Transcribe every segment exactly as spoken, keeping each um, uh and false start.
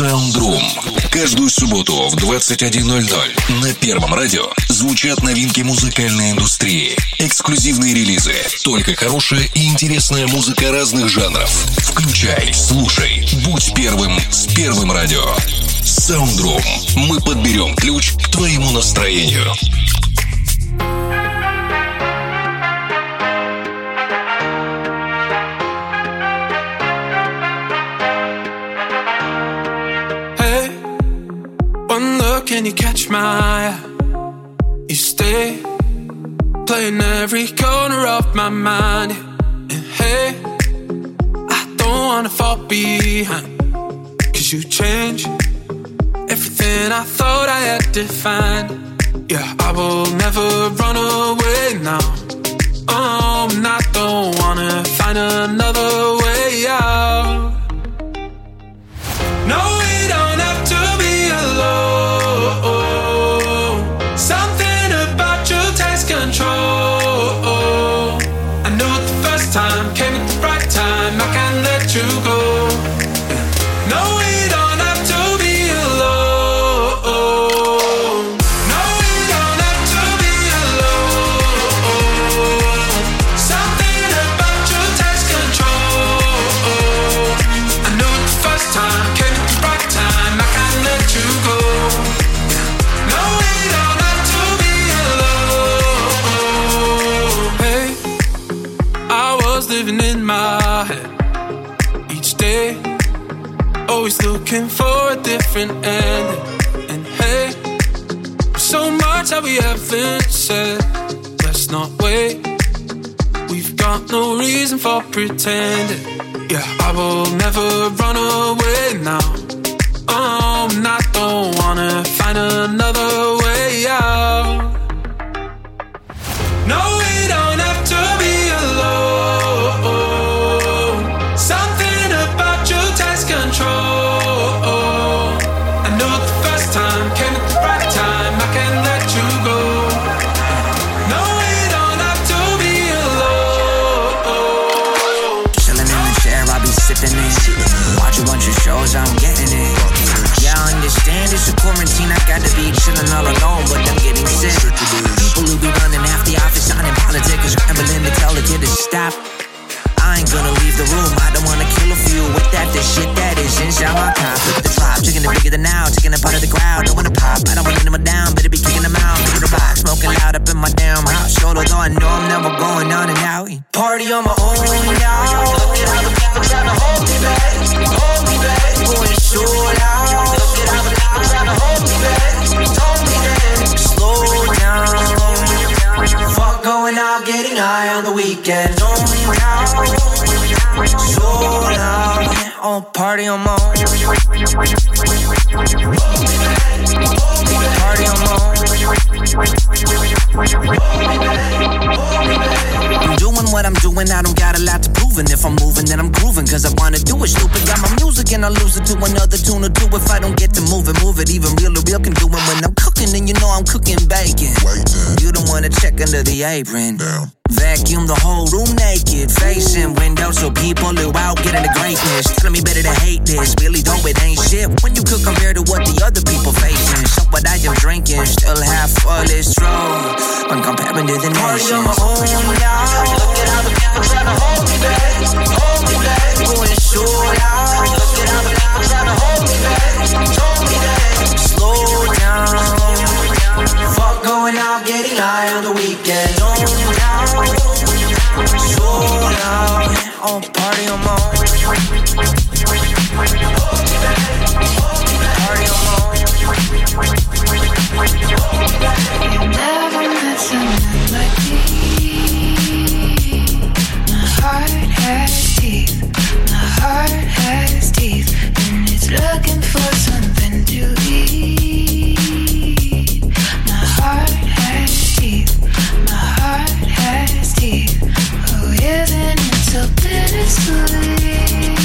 Саундрум. Каждую субботу в двадцать один ноль ноль на Первом радио звучат новинки музыкальной индустрии. Эксклюзивные релизы, только хорошая и интересная музыка разных жанров. Включай, слушай, будь первым с Первым радио. Саундрум. Мы подберем ключ к твоему настроению. Can you catch my eye? You stay playing every corner of my mind. And hey, I don't wanna fall behind, 'cause you change everything I thought I had defined. Yeah, I will never run away now. Oh, and I don't wanna find another way out. No, we don't have to be alone. Time came at the right time, I can't let you go. No, we don't have to be alone. No, we don't have to be alone. Something about you takes control. I knew it the first time, came at the right time, I can't let you go. No, we don't have to be alone. Hey, living in my head each day, always looking for a different ending. And hey, so much that we haven't said. Let's not wait, we've got no reason for pretending. Yeah, I will never run away now. Oh, and I don't wanna find another way out. No, we don't have to be alone. I'm getting it. Yeah, I understand it's a quarantine. I gotta be chillin' all alone, but I'm getting sick. People who be running half the office on in politics, scrambling to tell a kid to stop. I ain't gonna leave the room. I don't wanna kill a few with that. The shit that is inside my top. Flip the flop, taking it bigger than now, taking it part of the crowd. Don't wanna pop. I don't want them down. Better be kicking them out. Into the box, smoking loud up in my damn house. Solo though I know I'm never going on and out. Party on my own, y'all. Look at all the people trying to hold me back. Hold me back. Going so loud. Look at all the people trying to hold me back. Hold me back. Slow down. Fuck going out, getting high on the weekend. Only now. So loud. Oh, party on my own. Party on my own. I'm doing what I'm doing. I don't got a lot to prove. And if I'm moving, then I'm grooving. 'Cause I wanna do it, stupid. Got my music and I lose it to another tune or two. If I don't get to move it, move it. Even real to real can do it. When I'm cooking, then you know I'm cooking bacon. You don't wanna check under the apron. Damn. Vacuum the whole room naked, facing windows so people who out getting the greatness. Telling me better to hate this, really though it ain't shit when you could compare to what the other people facing. So what I am drinking, still half full is true when comparing to the nation. Party on my own, y'all. Look at how the people tryna hold me back, hold me back. Going so loud. Look at how the people tryna hold me back, hold me back. Slow down. Fuck going out, getting high on the weekend. Don't you down, so loud. Oh, party on my own. Party on my own. You never met someone like me. My heart has teeth, my heart has teeth, and it's looking for something to eat. My heart has teeth, my heart has teeth. Oh, isn't it so bittersweet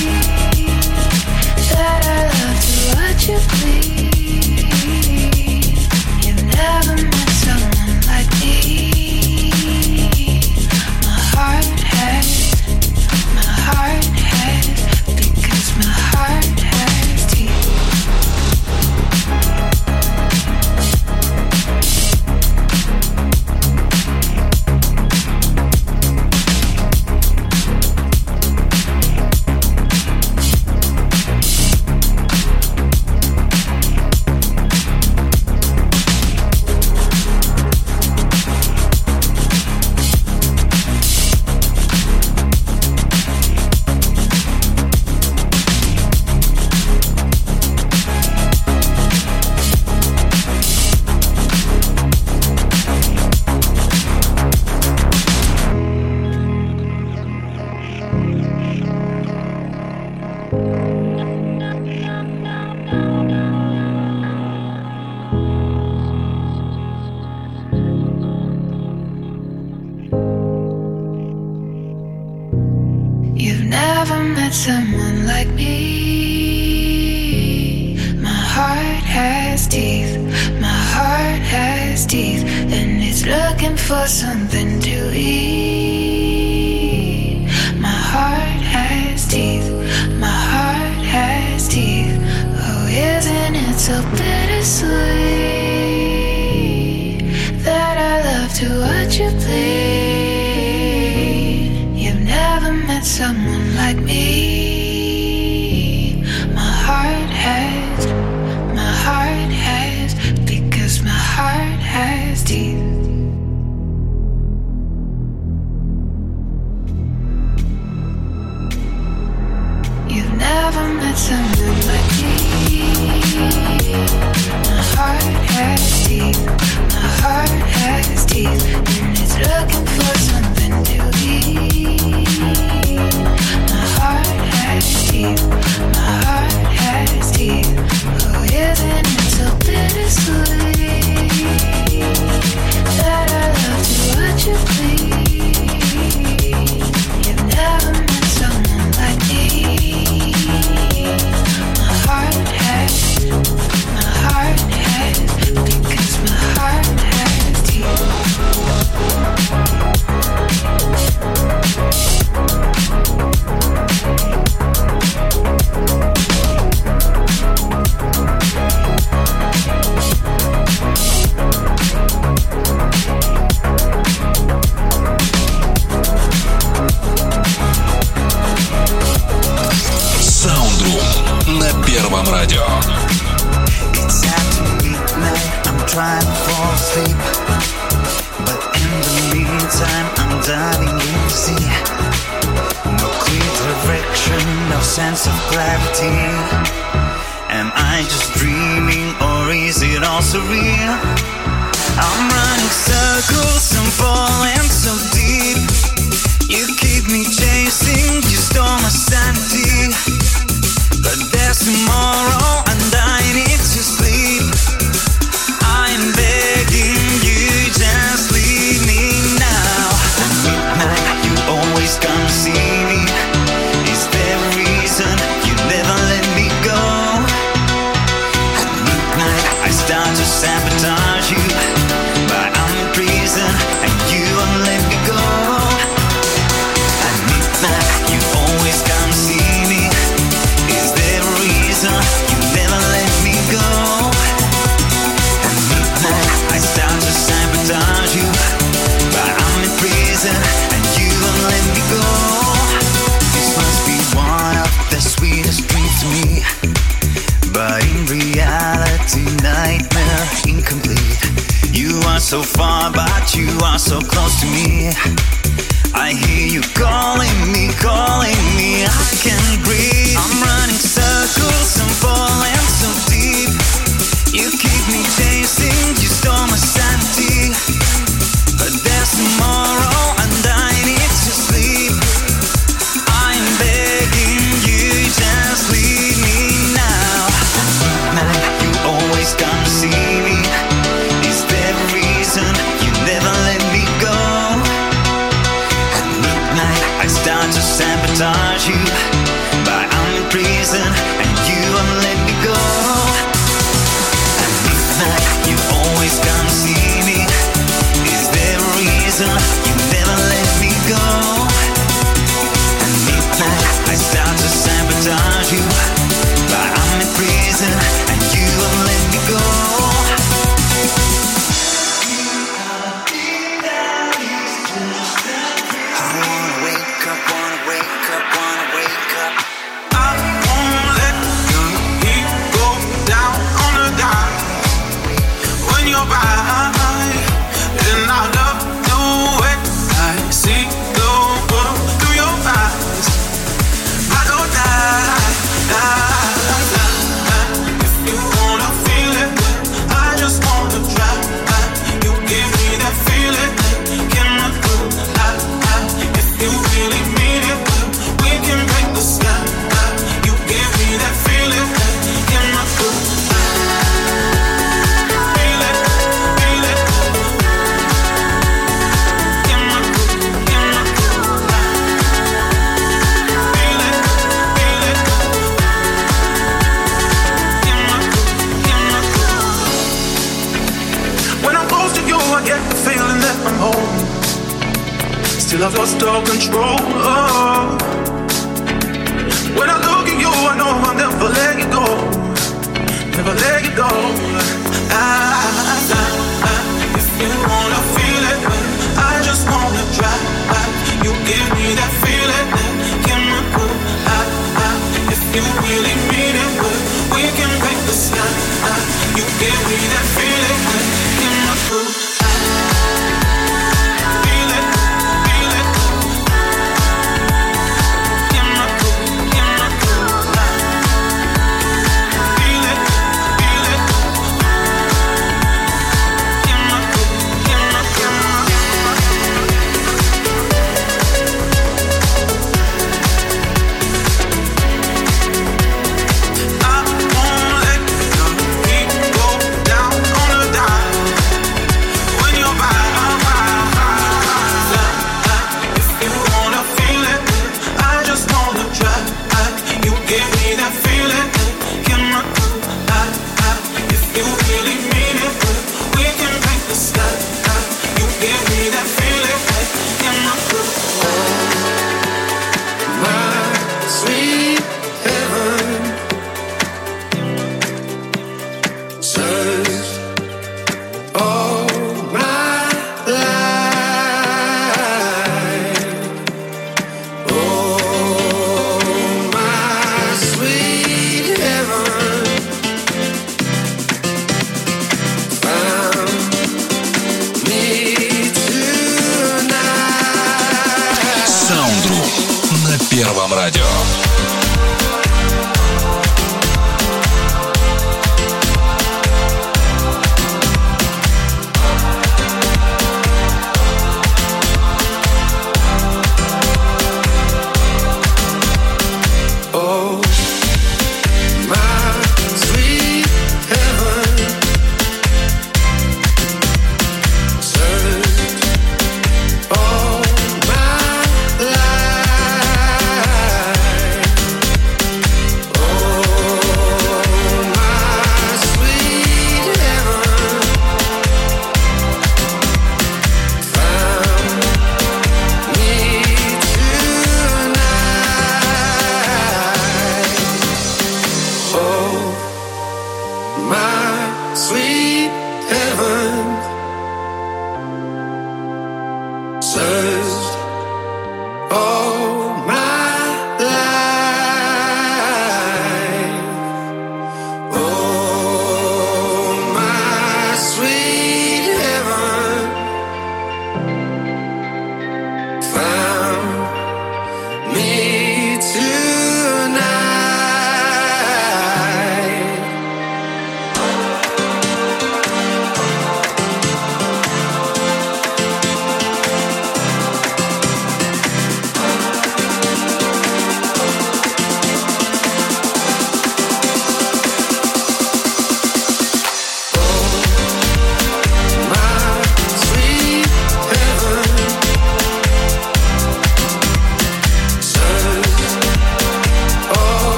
that I love to watch you bleed? You've never met someone like me. My heart has, my heart has, because my heart has teeth. never met someone like me. My heart has teeth, my heart has teeth, and it's looking for something to eat. My heart has teeth, my heart has teeth. Oh, isn't it so bittersweet that I love to watch you bleed? Someone like me. My heart has, my heart has, because my heart has teeth. You've never met someone like me. My heart has teeth, my heart has teeth, and it's looking for something to eat. My heart has teeth, my heart has teeth. Oh, isn't it so bittersweet that I love to watch you bleed? You've never met someone like me. My heart has, my heart has, because my heart has teeth. Саундрум на Первом радио. No sense of gravity. Am I just dreaming or is it all surreal? I'm running circles, I'm falling so deep. You keep me chasing, you stole my sanity. But there's tomorrow and I need to sleep. I'm begging you, just leave me now. At midnight you always come see me. You never let me go. At midnight I start to sabotage you, but I'm in prison and you won't let me go. At midnight you always come see me. Is there a reason you never let me go? At midnight I start to sabotage you, but I'm in prison and you won't let me go. The sweetest dream to me, but in reality nightmare incomplete. You are so far but you are so close to me. I hear you calling me, calling me, I can't breathe. I'm running circles, I'm falling so deep. You keep me chasing, you stole my sanity. But there's tomorrow and I need to sleep. I'm begging you, just leave me now. Now you always come see me. Is there a reason you never let me go? At midnight I start to sabotage you, but I'm in prison and you won't let me go. At midnight you always come see me. Is there a reason you never let me go? I start to sabotage you, but I'm in prison and you won't let me go. I wanna wake up, wanna wake up, wanna wake up. I won't let your heat go down on a dime. When you're by, then I love to wake lost all control. Oh. When I look at you, I know I'll never let you go. Never let you go. I, I, I, if you wanna feel it, I just wanna try. You give me that feeling, that chemical. I, I, if you really mean it, we can break the sky. I, you give me that feeling, that chemical.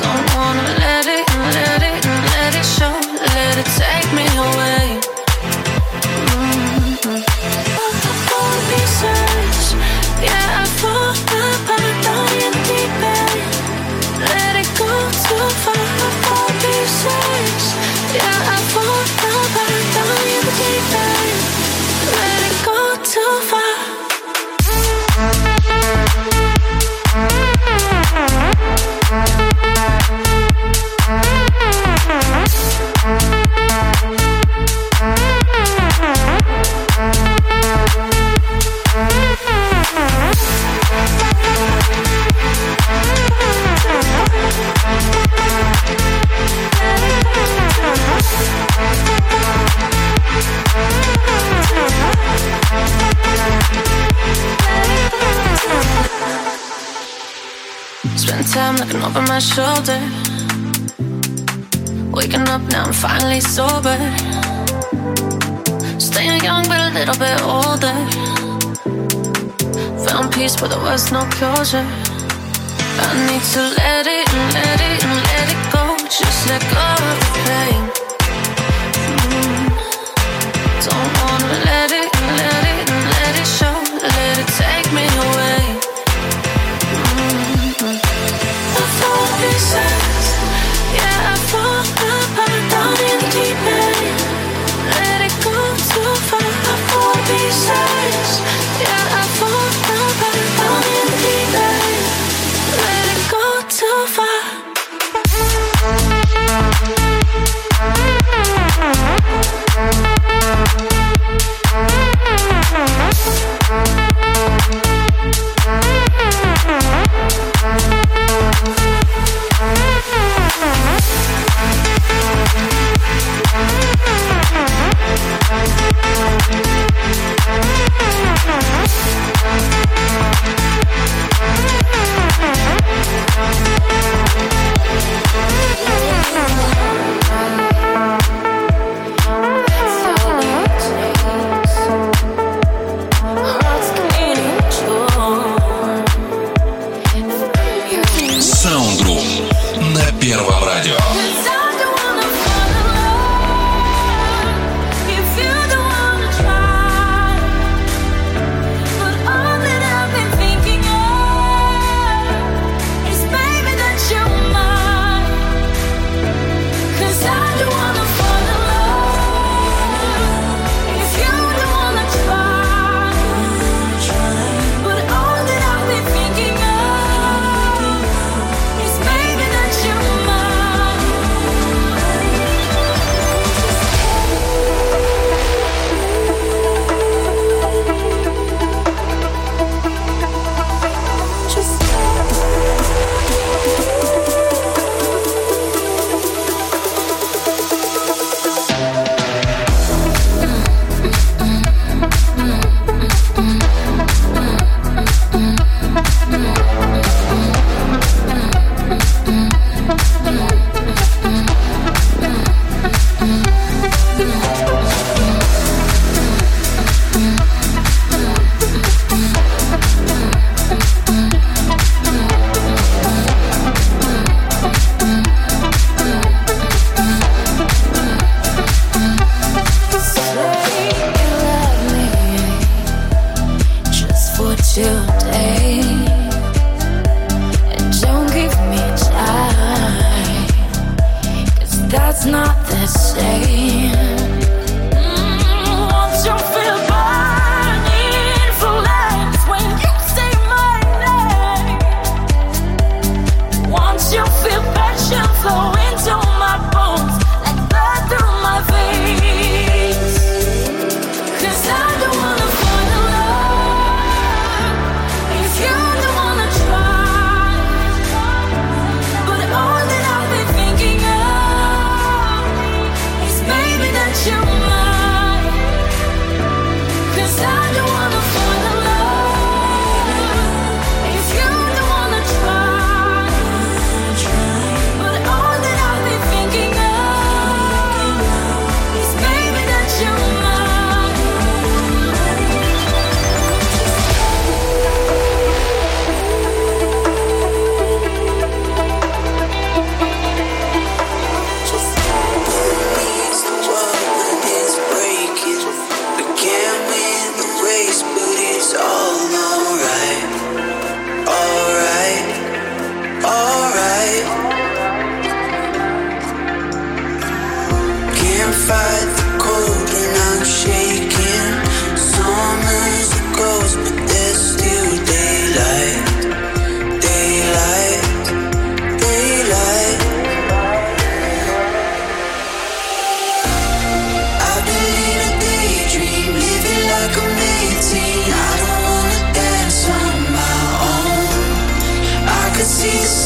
Don't wanna let looking over my shoulder. Waking up now, I'm finally sober. Staying young but a little bit older. Found peace but there was no closure. I need to let it and let it and let it go. Just let go of pain. Mm. Don't wanna let it and let it and let it show. Let it take me away. Mm. I fall in pieces. Yeah, I fall apart down in the deep end. Let it go too far. I fall in pieces. Yeah, I fall apart down in the deep end. Let it go too far.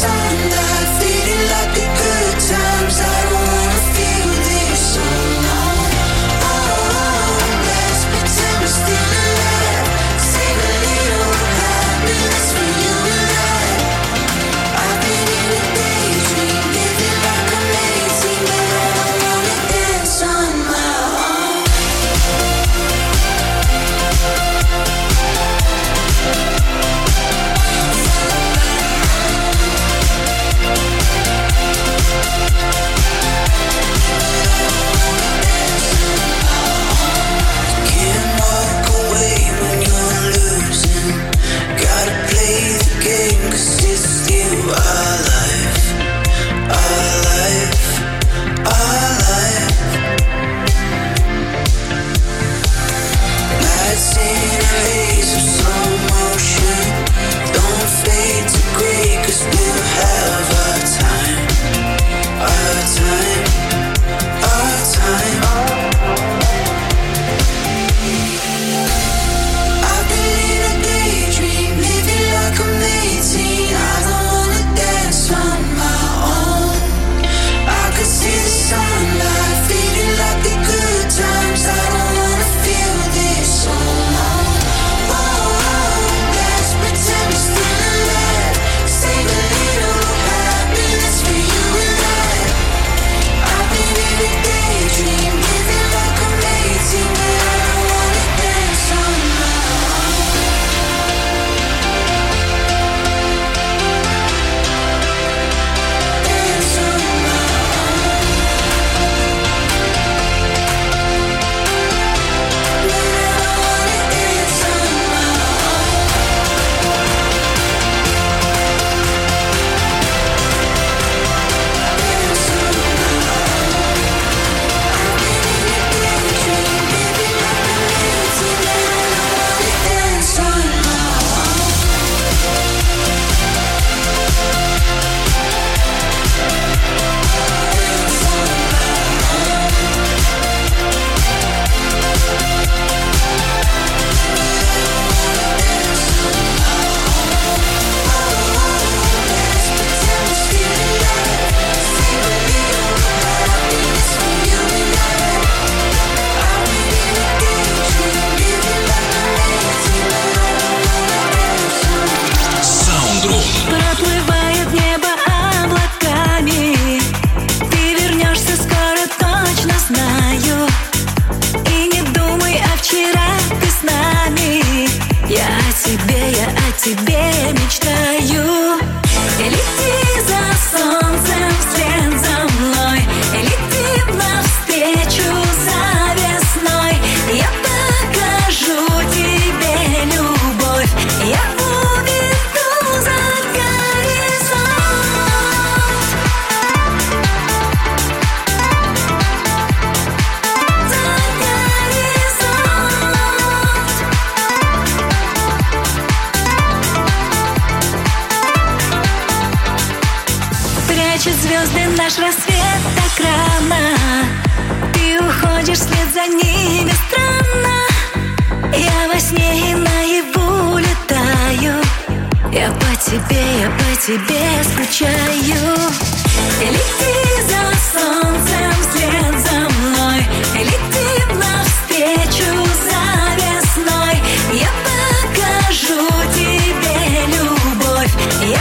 Sunlight, feeling like the good times. I don't wanna feel this so long. ждешь рассвет так рано, ты уходишь вслед за ними странно. Я во сне и наяву летаю, я по тебе, я по тебе скучаю. Лети за солнцем вслед за мной, лети навстречу за весной. Я покажу тебе любовь, я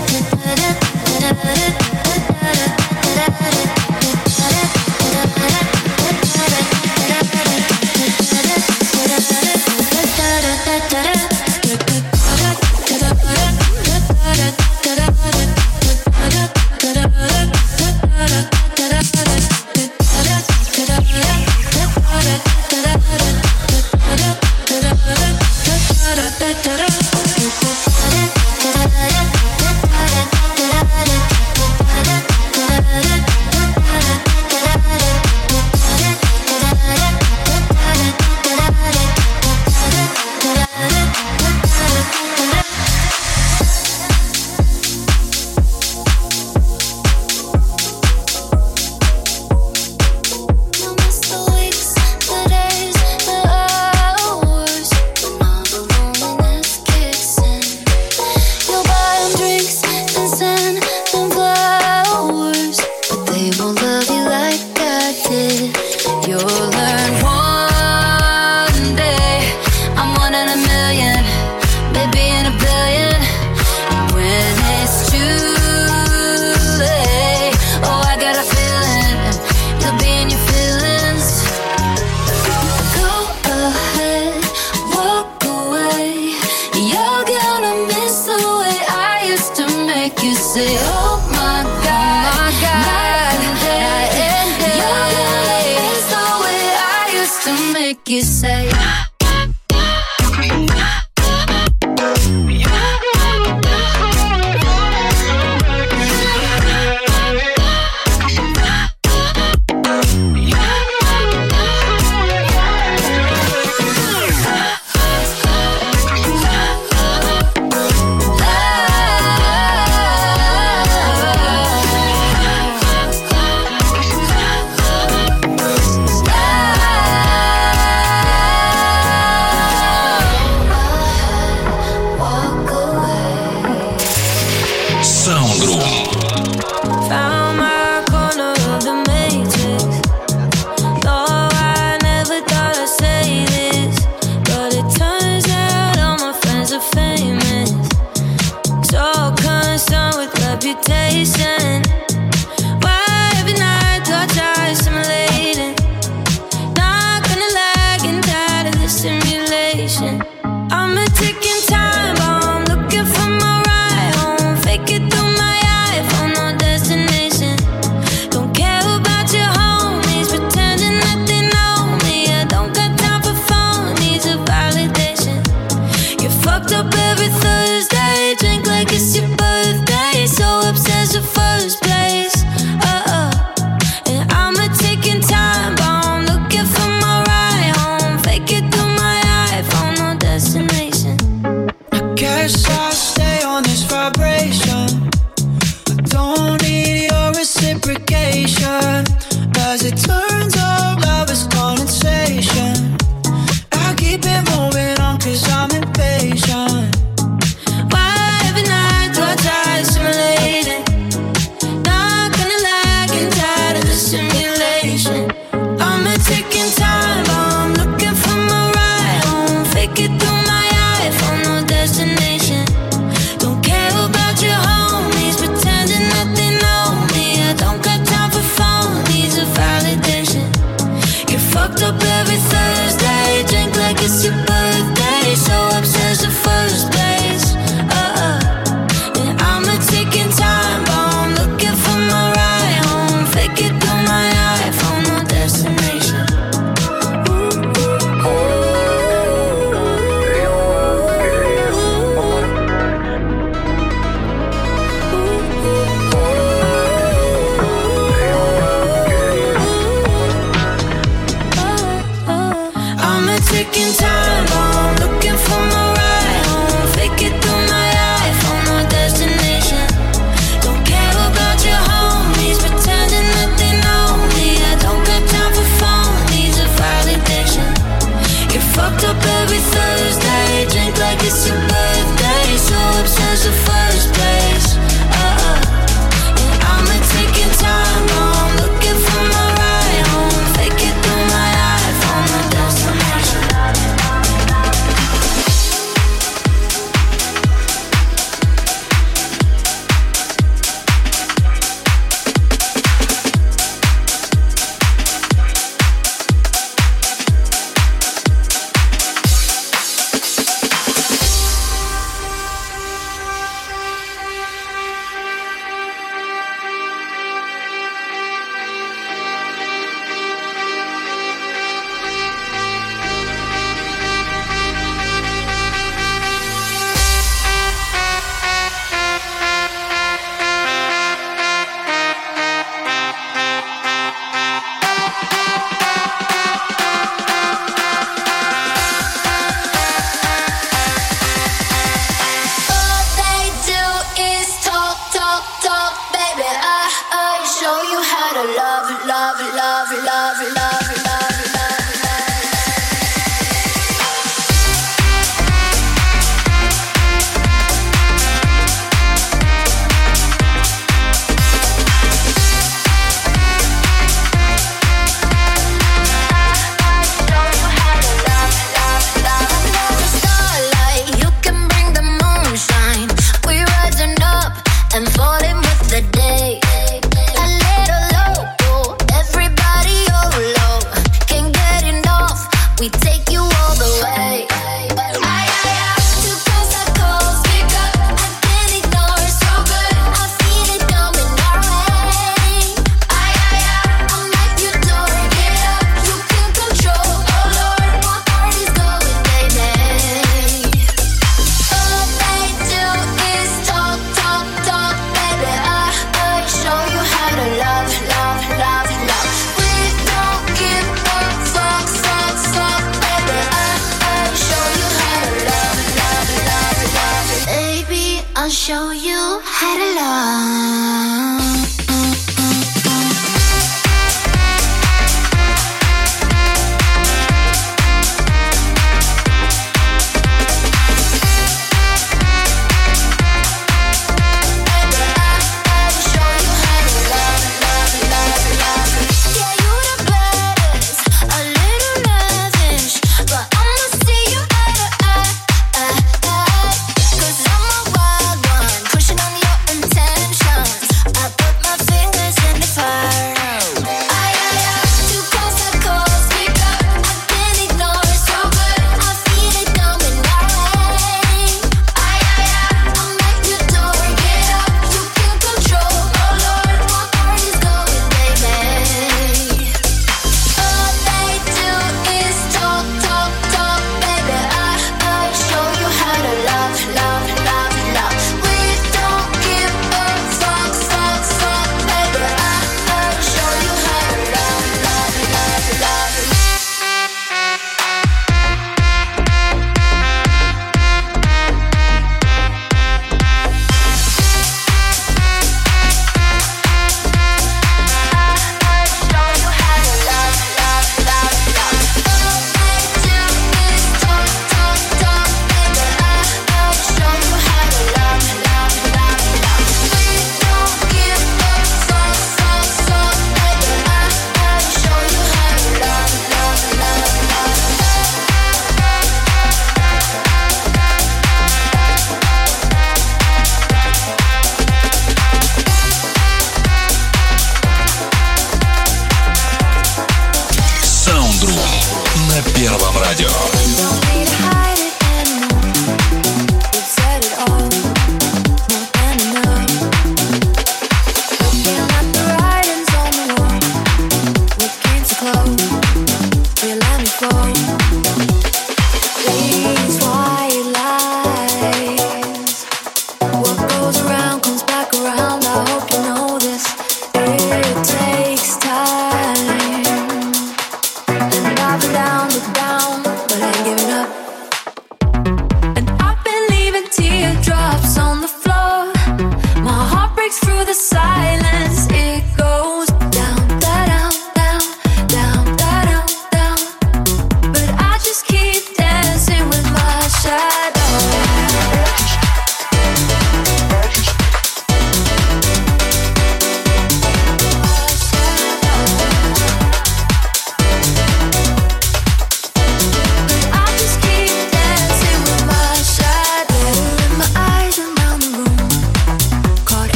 agitation. Why every night thoughts are assimilating? Not gonna lag and die to this simulation. I'm a ticking time bomb, looking for my ride home. Fake it through my iPhone, no destination. Don't care about your homies, pretending that they know me. I don't got time for phonies or validation. You fucked up every Thursday, drink like it's your birthday. So obsessed with first place, uh-uh. And I'm a ticking time bomb, looking for my ride home. Fake it through my iPhone, no destination. I guess I'll stay on this vibration. I don't need your reciprocation. As it turns out, love is condensation. I keep it moving on cause I'm impatient.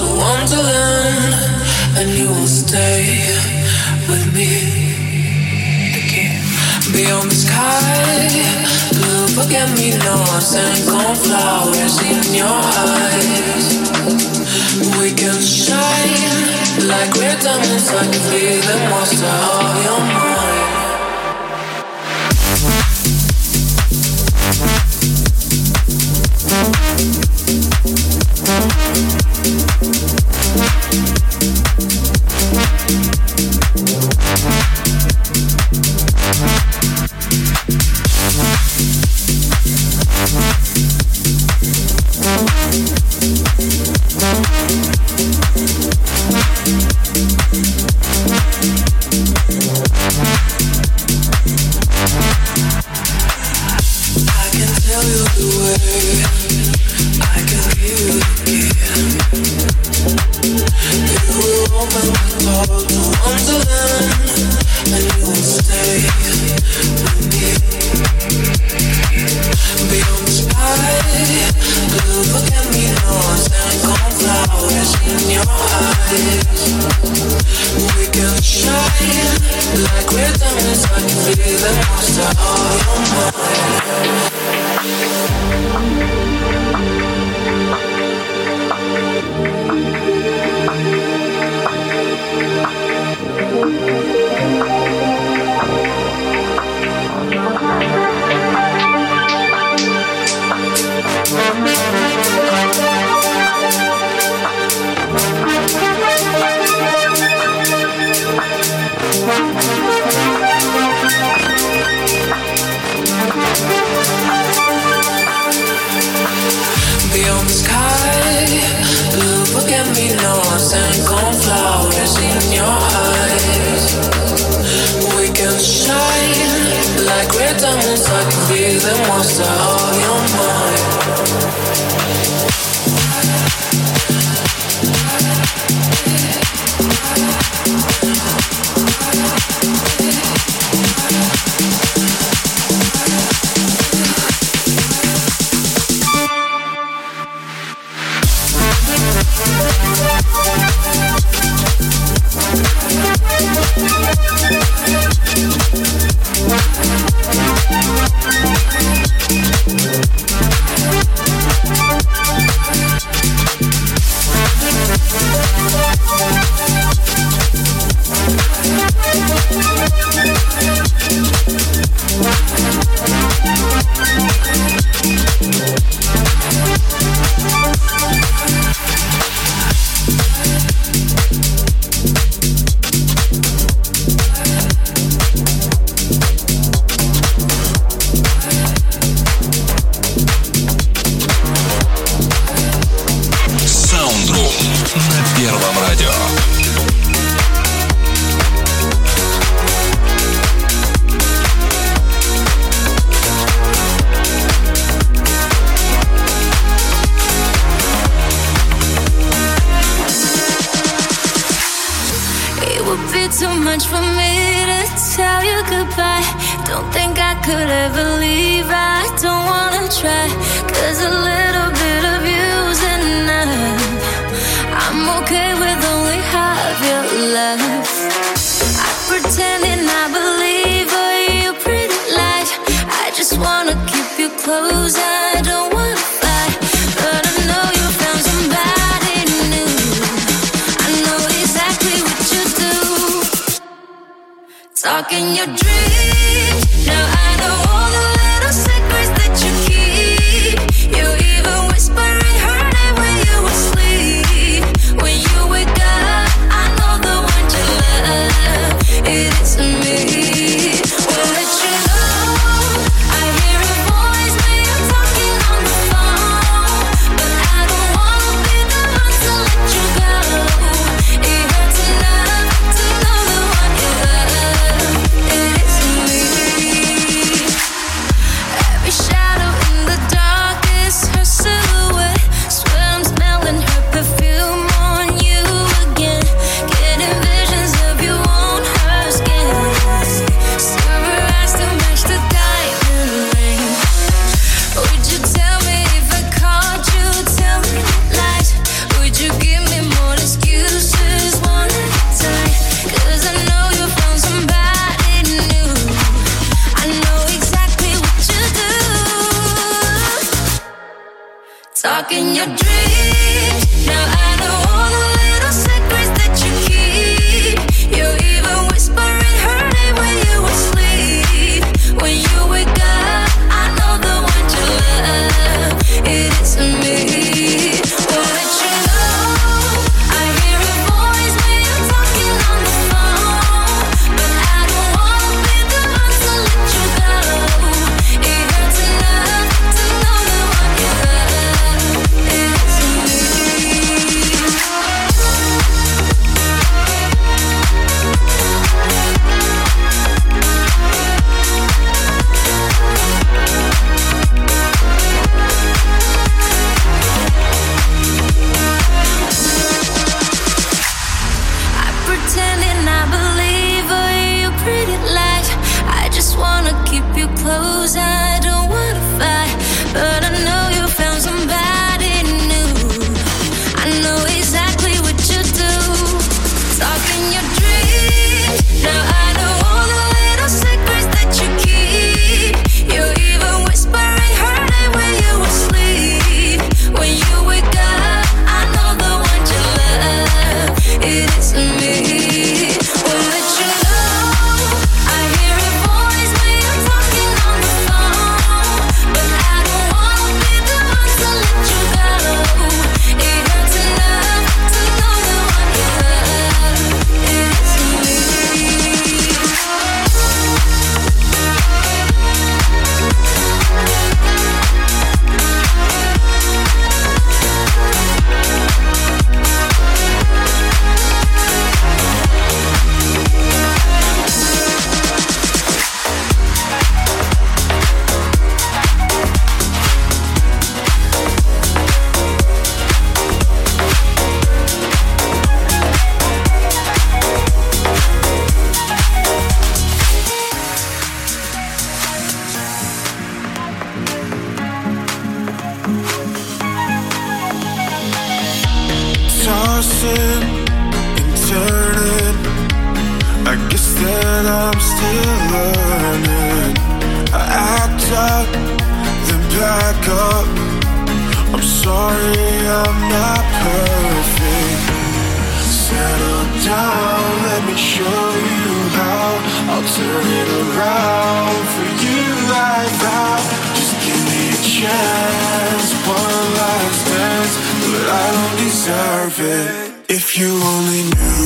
Wonderland, and you will stay with me. back up. I'm sorry I'm not perfect. Settle down, let me show you how. I'll turn it around for you like that. Just give me a chance, one last dance, but I don't deserve it. If you only knew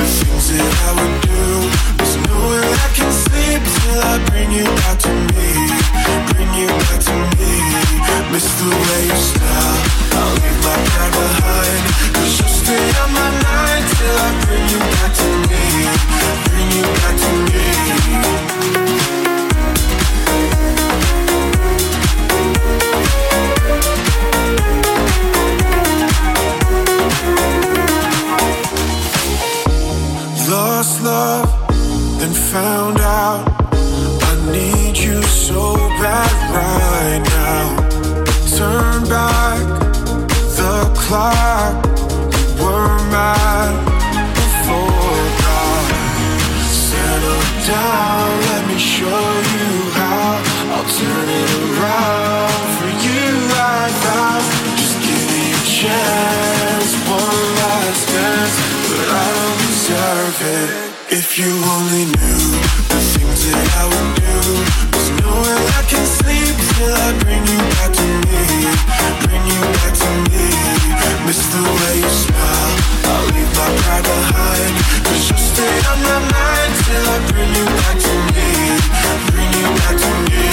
the things that I would do. There's nowhere I can sleep till I bring you back to me. Bring you back to me. Miss the way you smile, I'll leave my pride behind. Cause you'll stay on my mind till I bring you back to me. Bring you back to me. Lost love, then found out I need you so bad right now. Turn back the clock. You were mad before God. Settle down, let me show you how. I'll turn it around for you like that. Just give me a chance, one last dance, but I don't deserve it. If you only knew the things that I would do. There's nowhere I can sleep till I bring you back to me. Bring you back to me. Miss the way you smile, I'll leave my pride behind. Cause you'll stay on my mind till I bring you back to me. Bring you back to me.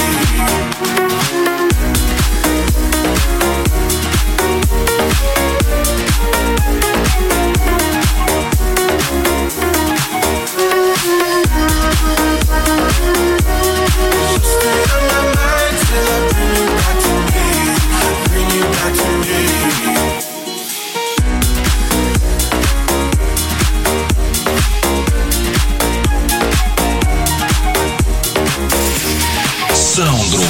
You'll stay on my mind till I bring you back to me. Bring you back to me. Саундрум.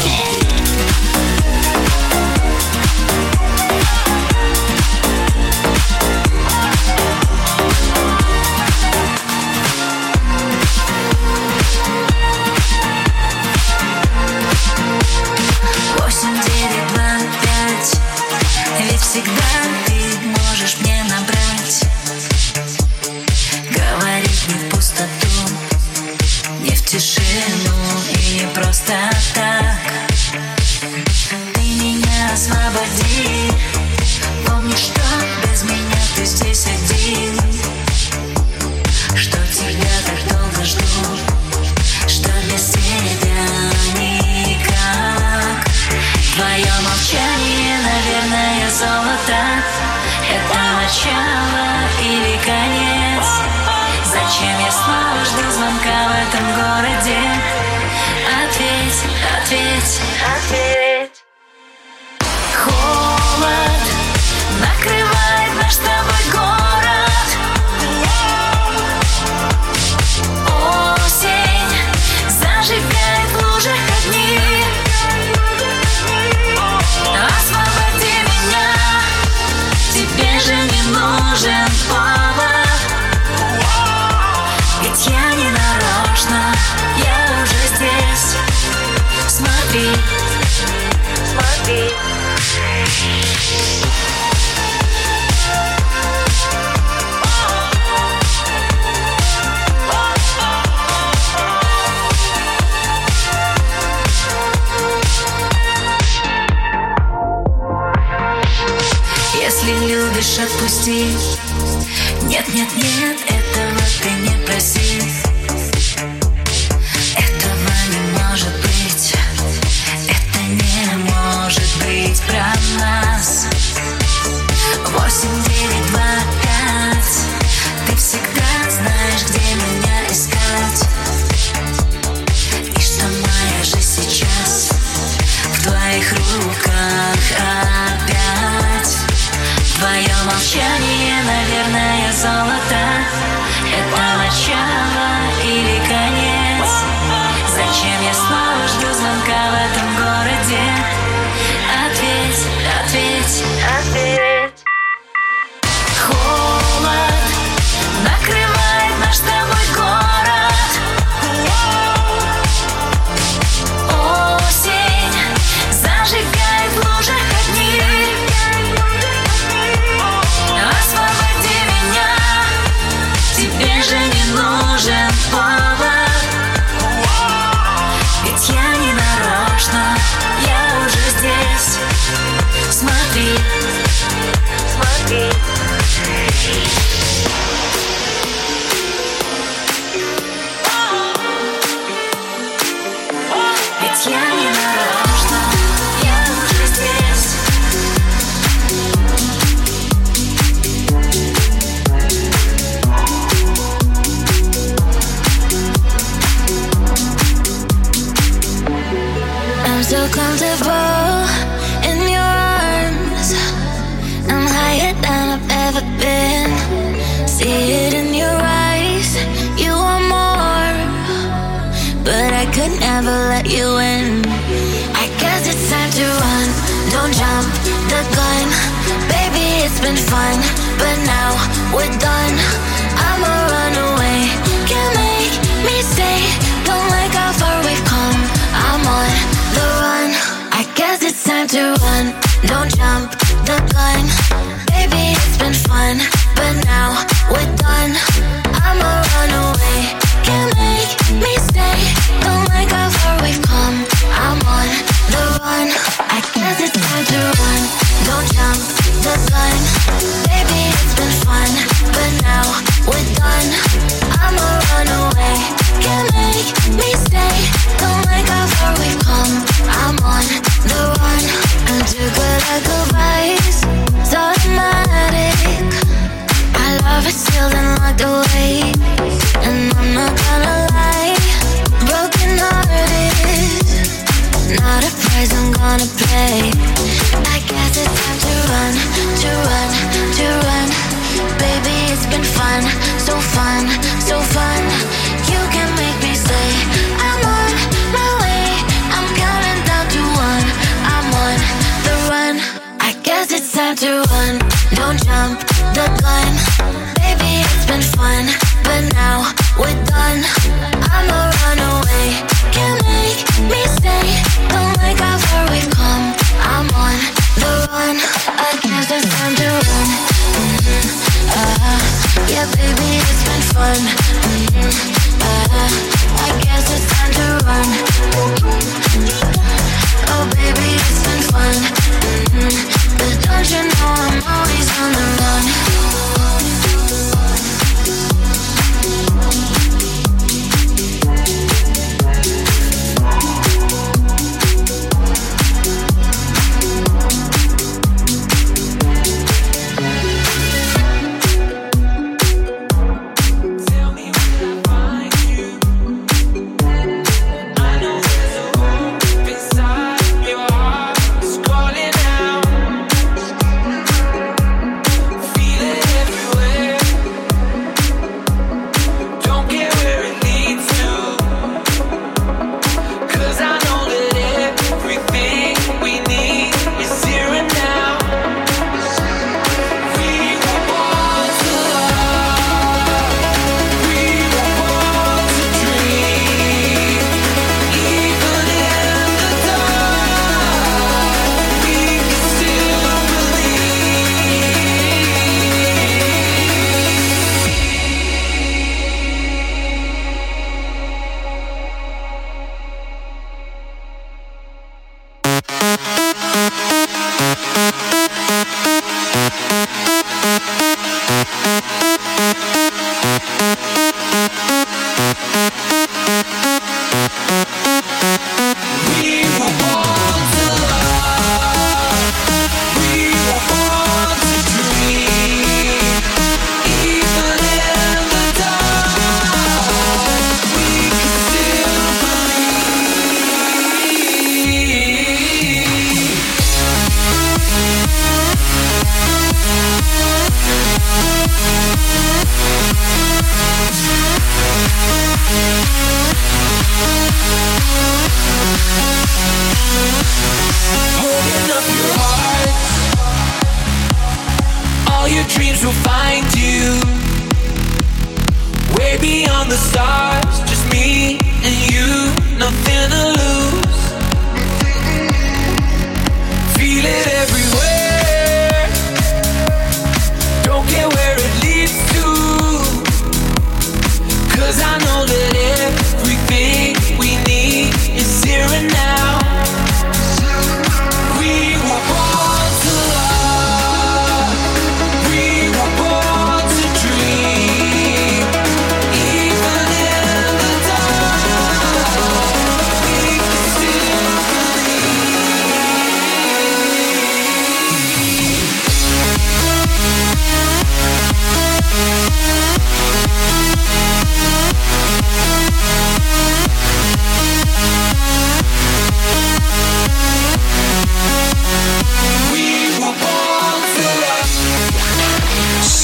Зажигай.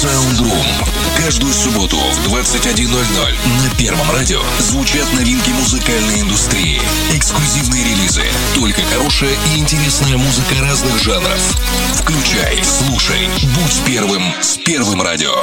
Саундрум. Каждую субботу в двадцать один ноль ноль на Первом радио звучат новинки музыкальной индустрии. Эксклюзивные релизы. Только хорошая и интересная музыка разных жанров. Включай, слушай, будь первым с Первым радио.